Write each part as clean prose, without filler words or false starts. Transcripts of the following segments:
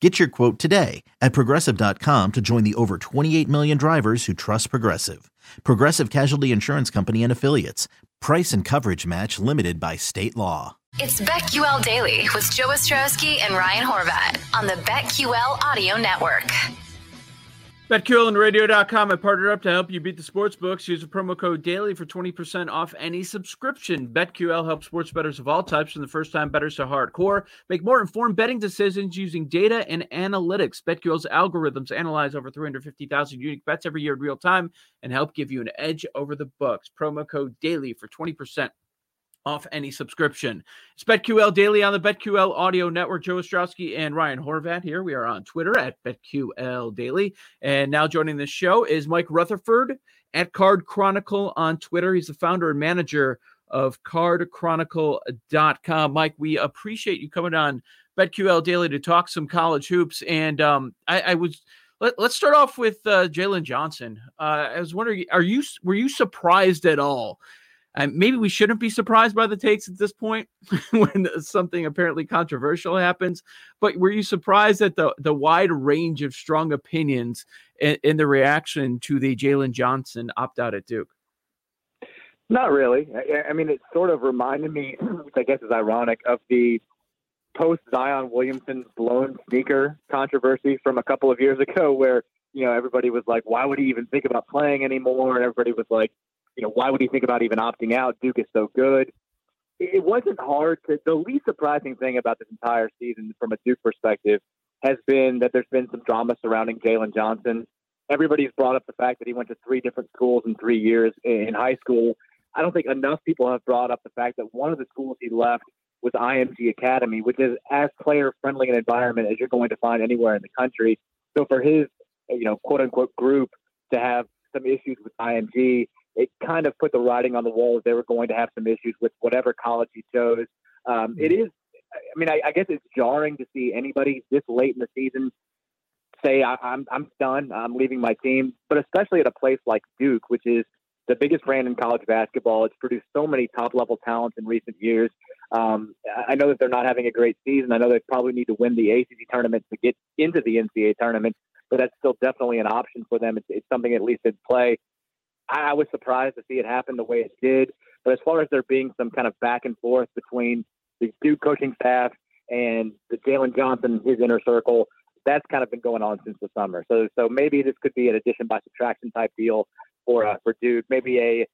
Get your quote today at Progressive.com to join the over 28 million drivers who trust Progressive. Progressive Casualty Insurance Company and Affiliates. Price and coverage match limited by state law. It's BetQL Daily with Joe Ostrowski and Ryan Horvat on the BetQL Audio Network. BetQL and Radio.com have partnered up to help you beat the sports books. Use the promo code DAILY for 20% off any subscription. BetQL helps sports bettors of all types, from the first-time bettors to hardcore, make more informed betting decisions using data and analytics. BetQL's algorithms analyze over 350,000 unique bets every year in real time and help give you an edge over the books. Promo code DAILY for 20% off any subscription. It's BetQL Daily on the BetQL Audio Network. Joe Ostrowski and Ryan Horvat here. We are on Twitter at BetQL Daily. And now joining the show is Mike Rutherford at CardChronicle on Twitter. He's the founder and manager of CardChronicle.com. Mike, we appreciate you coming on BetQL Daily to talk some college hoops. And let's start off with Jalen Johnson. I was wondering, were you surprised at all? Maybe we shouldn't be surprised by the takes at this point when something apparently controversial happens. But were you surprised at the wide range of strong opinions in the reaction to the Jalen Johnson opt-out at Duke? Not really. I mean, it sort of reminded me, which I guess is ironic, of the post-Zion Williamson blown sneaker controversy from a couple of years ago where, you know, everybody was like, why would he even think about playing anymore? And everybody was like, you know, why would he think about even opting out? Duke is so good. It wasn't hard to. The least surprising thing about this entire season from a Duke perspective has been that there's been some drama surrounding Jalen Johnson. Everybody's brought up the fact that he went to three different schools in 3 years in high school. I don't think enough people have brought up the fact that one of the schools he left was IMG Academy, which is as player-friendly an environment as you're going to find anywhere in the country. So for his, you know, quote-unquote group to have some issues with IMG, it kind of put the writing on the wall that they were going to have some issues with whatever college he chose. I guess it's jarring to see anybody this late in the season say, I'm done, I'm leaving my team, but especially at a place like Duke, which is the biggest brand in college basketball. It's produced so many top-level talents in recent years. I know that they're not having a great season. I know they probably need to win the ACC tournament to get into the NCAA tournament, but that's still definitely an option for them. It's something at least in play. I was surprised to see it happen the way it did. But as far as there being some kind of back and forth between the Duke coaching staff and the Jalen Johnson, his inner circle, that's kind of been going on since the summer. So maybe this could be an addition by subtraction type deal for Duke, maybe a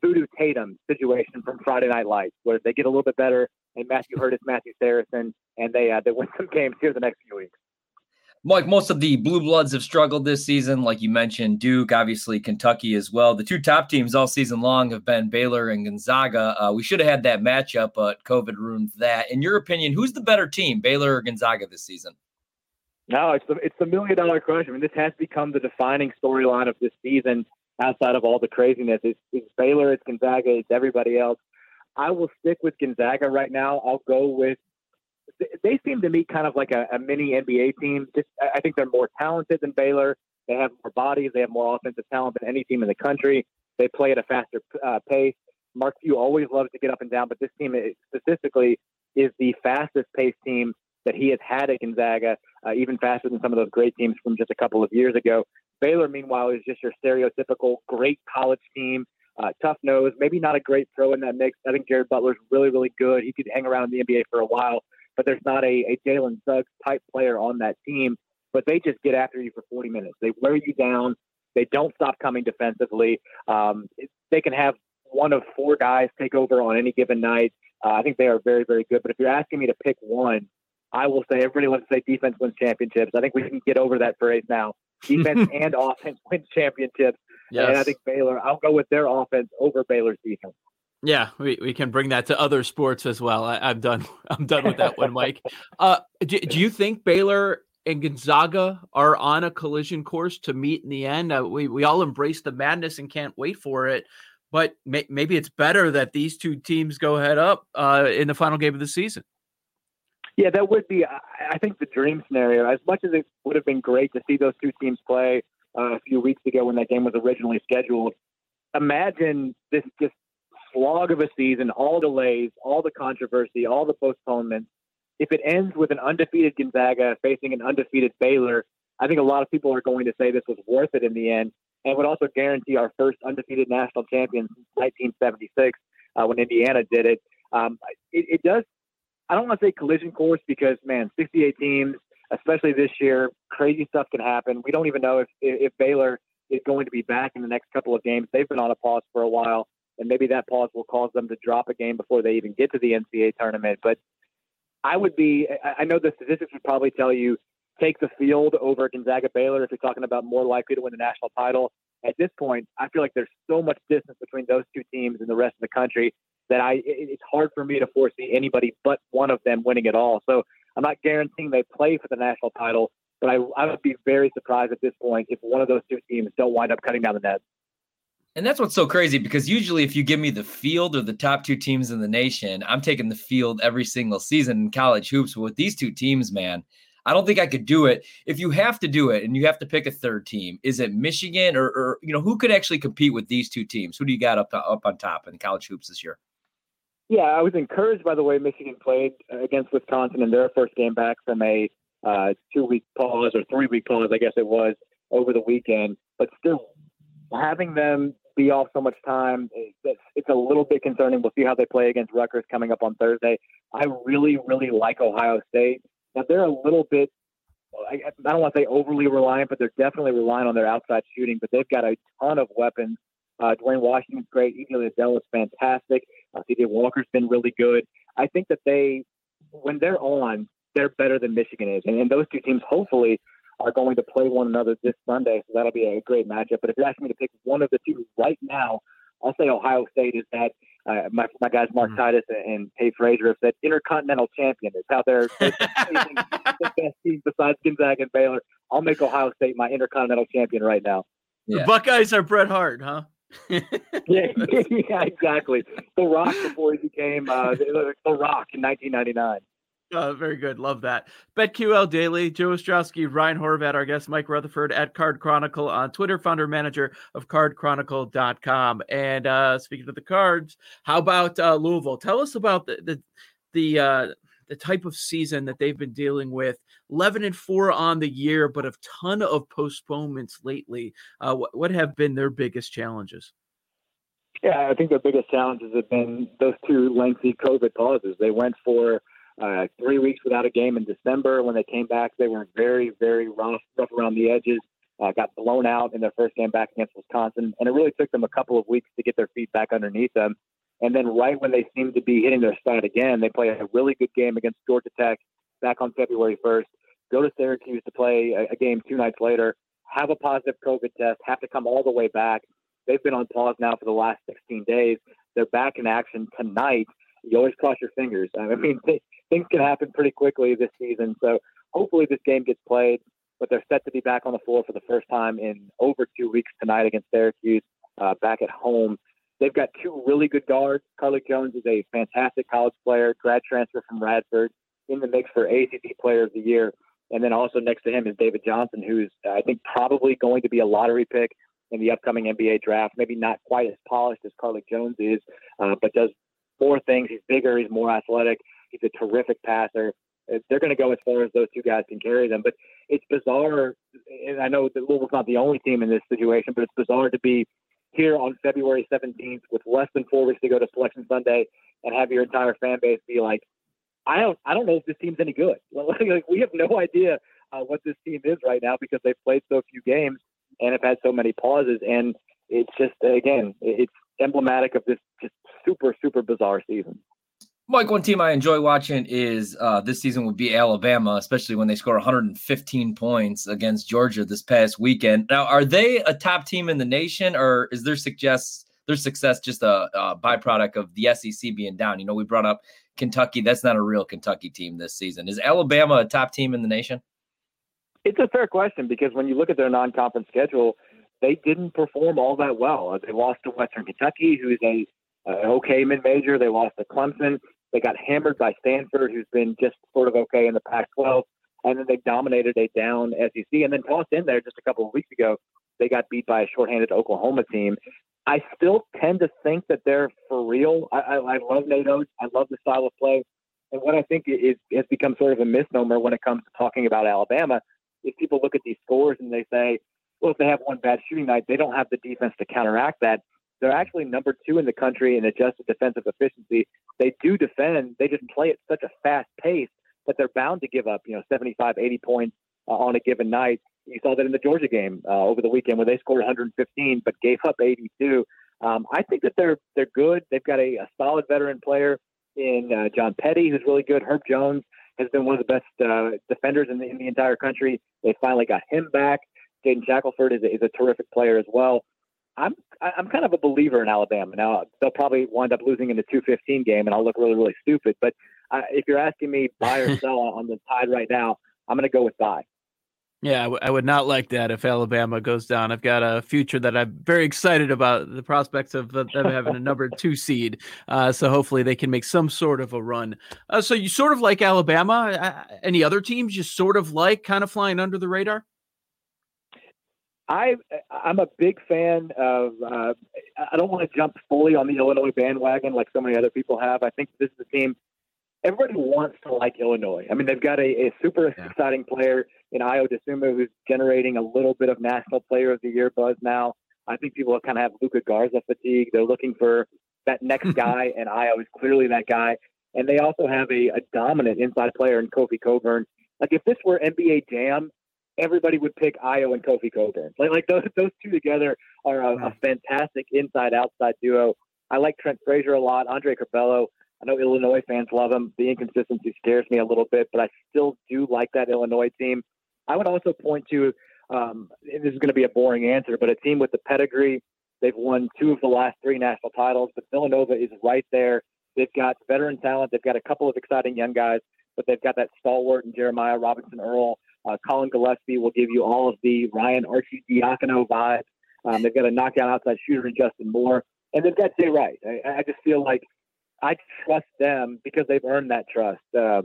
Voodoo Tatum situation from Friday Night Lights where they get a little bit better and Matthew Hurt is Matthew Saracen and they win some games here the next few weeks. Mike, most of the Blue Bloods have struggled this season. Like you mentioned, Duke, obviously Kentucky as well. The two top teams all season long have been Baylor and Gonzaga. We should have had that matchup, but COVID ruined that. In your opinion, who's the better team, Baylor or Gonzaga this season? No, it's the million-dollar question. I mean, this has become the defining storyline of this season outside of all the craziness. It's Baylor, it's Gonzaga, it's everybody else. I will stick with Gonzaga right now. I'll go with they seem to me kind of like a mini NBA team. Just, I think they're more talented than Baylor. They have more bodies. They have more offensive talent than any team in the country. They play at a faster pace. Mark Few always loves to get up and down, but this team statistically is the fastest paced team that he has had at Gonzaga, even faster than some of those great teams from just a couple of years ago. Baylor, meanwhile, is just your stereotypical great college team. Tough nose, maybe not a great pro in that mix. I think Jared Butler's really, really good. He could hang around in the NBA for a while. But there's not a Jalen Suggs type player on that team. But they just get after you for 40 minutes. They wear you down. They don't stop coming defensively. They can have one of four guys take over on any given night. I think they are very, very good. But if you're asking me to pick one, I will say everybody wants to say defense wins championships. I think we can get over that phrase now. Defense and offense wins championships. Yes. And I think Baylor, I'll go with their offense over Baylor's defense. Yeah, we can bring that to other sports as well. I'm done with that one, Mike. Do you think Baylor and Gonzaga are on a collision course to meet in the end? We all embrace the madness and can't wait for it. But maybe it's better that these two teams go head up in the final game of the season. Yeah, that would be, I think, the dream scenario. As much as it would have been great to see those two teams play a few weeks ago when that game was originally scheduled, imagine this just slog of a season, all delays, all the controversy, all the postponements. If it ends with an undefeated Gonzaga facing an undefeated Baylor, I think a lot of people are going to say this was worth it in the end, and would also guarantee our first undefeated national champion since 1976 when Indiana did it. It does. I don't want to say collision course because, man, 68 teams, especially this year, crazy stuff can happen. We don't even know if Baylor is going to be back in the next couple of games. They've been on a pause for a while, and maybe that pause will cause them to drop a game before they even get to the NCAA tournament. But I know the statistics would probably tell you take the field over Gonzaga Baylor if you're talking about more likely to win the national title. At this point, I feel like there's so much distance between those two teams and the rest of the country that it's hard for me to foresee anybody but one of them winning it all. So I'm not guaranteeing they play for the national title, but I would be very surprised at this point if one of those two teams don't wind up cutting down the net. And that's what's so crazy, because usually if you give me the field or the top two teams in the nation, I'm taking the field every single season in college hoops. But with these two teams, man, I don't think I could do it. If you have to do it and you have to pick a third team, is it Michigan or you know, who could actually compete with these two teams? Who do you got up on top in college hoops this year? Yeah, I was encouraged by the way Michigan played against Wisconsin in their first game back from a 2-week pause or 3-week pause, I guess it was, over the weekend. But still, having them be off so much time, it's a little bit concerning. We'll see how they play against Rutgers coming up on Thursday. I really, really like Ohio State. Now, they're a little bit, I don't want to say overly reliant, but they're definitely reliant on their outside shooting. But they've got a ton of weapons. Dwayne Washington's great. Eli Adell is fantastic. C.J. Walker's been really good. I think that when they're on, they're better than Michigan is. And those two teams, hopefully, are going to play one another this Sunday. So that'll be a great matchup. But if you're asking me to pick one of the two right now, I'll say Ohio State is that. My guys, Mark Titus and Tate Frazier, have said intercontinental champion is how they're the best team besides Gonzaga and Baylor. I'll make Ohio State my intercontinental champion right now. Yeah. The Buckeyes are Bret Hart, huh? yeah, exactly. The Rock before he became The Rock in 1999. Very good. Love that. BetQL Daily, Joe Ostrowski, Ryan Horvat, our guest, Mike Rutherford at Card Chronicle on Twitter, founder manager of CardChronicle.com. And speaking of the Cards, how about Louisville? Tell us about the type of season that they've been dealing with. 11-4 on the year, but a ton of postponements lately. What have been their biggest challenges? Yeah, I think their biggest challenges have been those two lengthy COVID pauses. They went for 3 weeks without a game in December. When they came back, they were very, very rough around the edges, got blown out in their first game back against Wisconsin. And it really took them a couple of weeks to get their feet back underneath them. And then right when they seemed to be hitting their stride again, they play a really good game against Georgia Tech back on February 1st, go to Syracuse to play a game 2 nights later, have a positive COVID test, have to come all the way back. They've been on pause now for the last 16 days. They're back in action tonight. You always cross your fingers. I mean, things can happen pretty quickly this season. So hopefully this game gets played, but they're set to be back on the floor for the first time in over 2 weeks tonight against Syracuse back at home. They've got two really good guards. Carlik Jones is a fantastic college player, grad transfer from Radford, in the mix for ACC Player of the Year. And then also next to him is David Johnson, who's I think probably going to be a lottery pick in the upcoming NBA draft. Maybe not quite as polished as Carlik Jones is, but does more things. He's bigger. He's more athletic. He's a terrific passer. They're going to go as far as those two guys can carry them. But it's bizarre, and I know that Louisville's not the only team in this situation, but it's bizarre to be here on February 17th with less than 4 weeks to go to Selection Sunday and have your entire fan base be like, I don't know if this team's any good. Like, we have no idea what this team is right now because they've played so few games and have had so many pauses. And it's just, again, it's emblematic of this just super, super bizarre season. Mike, one team I enjoy watching is this season would be Alabama, especially when they score 115 points against Georgia this past weekend. Now, are they a top team in the nation, or is their success just a byproduct of the SEC being down? You know, we brought up Kentucky. That's not a real Kentucky team this season. Is Alabama a top team in the nation? It's a fair question because when you look at their non-conference schedule, they didn't perform all that well. They lost to Western Kentucky, who is a okay mid-major. They lost to Clemson. They got hammered by Stanford, who's been just sort of okay in the Pac-12. And then they dominated a down SEC. And then tossed in there just a couple of weeks ago, they got beat by a shorthanded Oklahoma team. I still tend to think that they're for real. I love Nate Oats. I love the style of play. And what I think is has become sort of a misnomer when it comes to talking about Alabama is people look at these scores and they say, well, if they have one bad shooting night, they don't have the defense to counteract that. They're actually number two in the country in adjusted defensive efficiency. They do defend. They just play at such a fast pace that they're bound to give up, 75, 80 points on a given night. You saw that in the Georgia game over the weekend where they scored 115 but gave up 82. I think that they're good. They've got a solid veteran player in John Petty, who's really good. Herb Jones has been one of the best defenders in the entire country. They finally got him back. Jaden Shackelford is a terrific player as well. I'm kind of a believer in Alabama. Now, they'll probably wind up losing in the 215 game, and I'll look really, really stupid. But if you're asking me buy or sell on the Tide right now, I'm going to go with buy. Yeah, I would not like that if Alabama goes down. I've got a future that I'm very excited about, the prospects of them having a number 2 seed. So hopefully they can make some sort of a run. So you sort of like Alabama. Any other teams you sort of like, kind of flying under the radar? I'm a big fan of I don't want to jump fully on the Illinois bandwagon like so many other people have. I think this is a team everybody wants to like Illinois. I mean, they've got a super exciting player in Ayo DeSumo who's generating a little bit of National Player of the Year buzz now. I think people kind of have Luka Garza fatigue. They're looking for that next guy, and Ayo is clearly that guy. And they also have a dominant inside player in Kofi Coburn. Like, if this were NBA Jam, everybody would pick Ayo and Kofi Coburn. Like those two together are a fantastic inside-outside duo. I like Trent Frazier a lot, Andre Curbelo. I know Illinois fans love him. The inconsistency scares me a little bit, but I still do like that Illinois team. I would also point to, this is going to be a boring answer, but a team with the pedigree. They've won 2 of the last 3 national titles, but Villanova is right there. They've got veteran talent. They've got a couple of exciting young guys, but they've got that stalwart in Jeremiah Robinson Earl. Colin Gillespie will give you all of the Ryan Archie-Diacono vibes. They've got a knockdown outside shooter in Justin Moore. And they've got Jay Wright. I just feel like I trust them because they've earned that trust as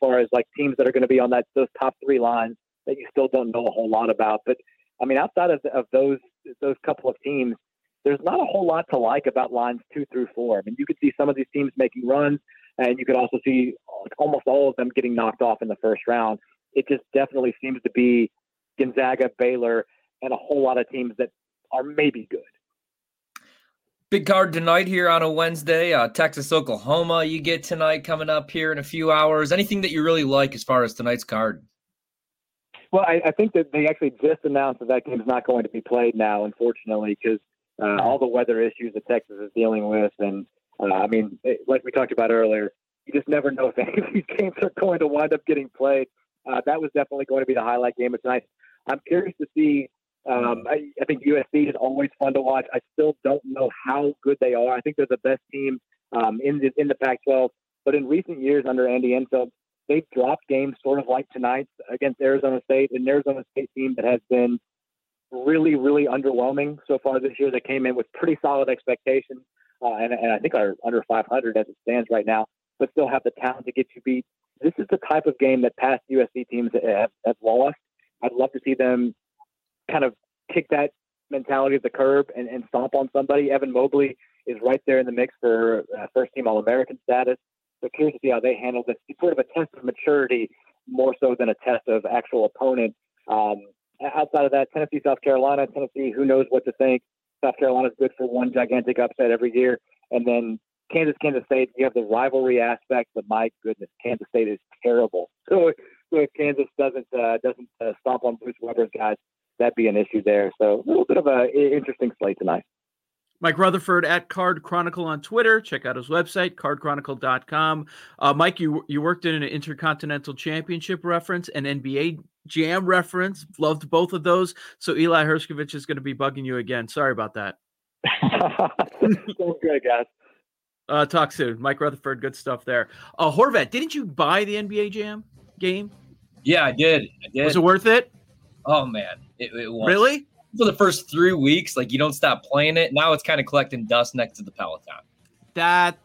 far as like teams that are going to be on those top 3 lines that you still don't know a whole lot about. But, I mean, outside of those couple of teams, there's not a whole lot to like about lines 2 through 4. I mean, you could see some of these teams making runs, and you could also see almost all of them getting knocked off in the first round. It just definitely seems to be Gonzaga, Baylor, and a whole lot of teams that are maybe good. Big card tonight here on a Wednesday. Texas, Oklahoma you get tonight coming up here in a few hours. Anything that you really like as far as tonight's card? Well, I think that they actually just announced that game's not going to be played now, unfortunately, because all the weather issues that Texas is dealing with. And, I mean, like we talked about earlier, you just never know if any of these games are going to wind up getting played. That was definitely going to be the highlight game of tonight. I'm curious to see. I think USC is always fun to watch. I still don't know how good they are. I think they're the best team in the Pac-12. But in recent years under Andy Enfield, they've dropped games sort of like tonight against Arizona State, an Arizona State team that has been really, really underwhelming so far this year. They came in with pretty solid expectations, and I think are under 500 as it stands right now, but still have the talent to get you beat. This is the type of game that past USC teams have lost. I'd love to see them kind of kick that mentality at the curb and stomp on somebody. Evan Mobley is right there in the mix for first-team All-American status. So curious to see how they handle this. It's sort of a test of maturity more so than a test of actual opponent. Outside of that, Tennessee, South Carolina. Tennessee, who knows what to think. South Carolina's good for one gigantic upset every year. And then Kansas State, you have the rivalry aspect, but my goodness, Kansas State is terrible. So if Kansas doesn't stomp on Bruce Weber's guys, that'd be an issue there. So a little bit of an interesting slate tonight. Mike Rutherford at CardChronicle on Twitter. Check out his website, cardchronicle.com. Mike, you worked in an Intercontinental Championship reference and NBA Jam reference. Loved both of those. So Eli Herskovich is going to be bugging you again. Sorry about that. So good, guys. Talk soon. Mike Rutherford, good stuff there. Horvat, didn't you buy the NBA Jam game? Yeah, I did. Was it worth it? Oh, man. It was. Really? for the first 3 weeks, like you don't stop playing it. Now it's kind of collecting dust next to the Peloton. That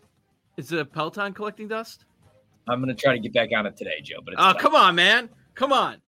is a Peloton collecting dust? I'm going to try to get back on it today, Joe. But it's come on, man. Come on.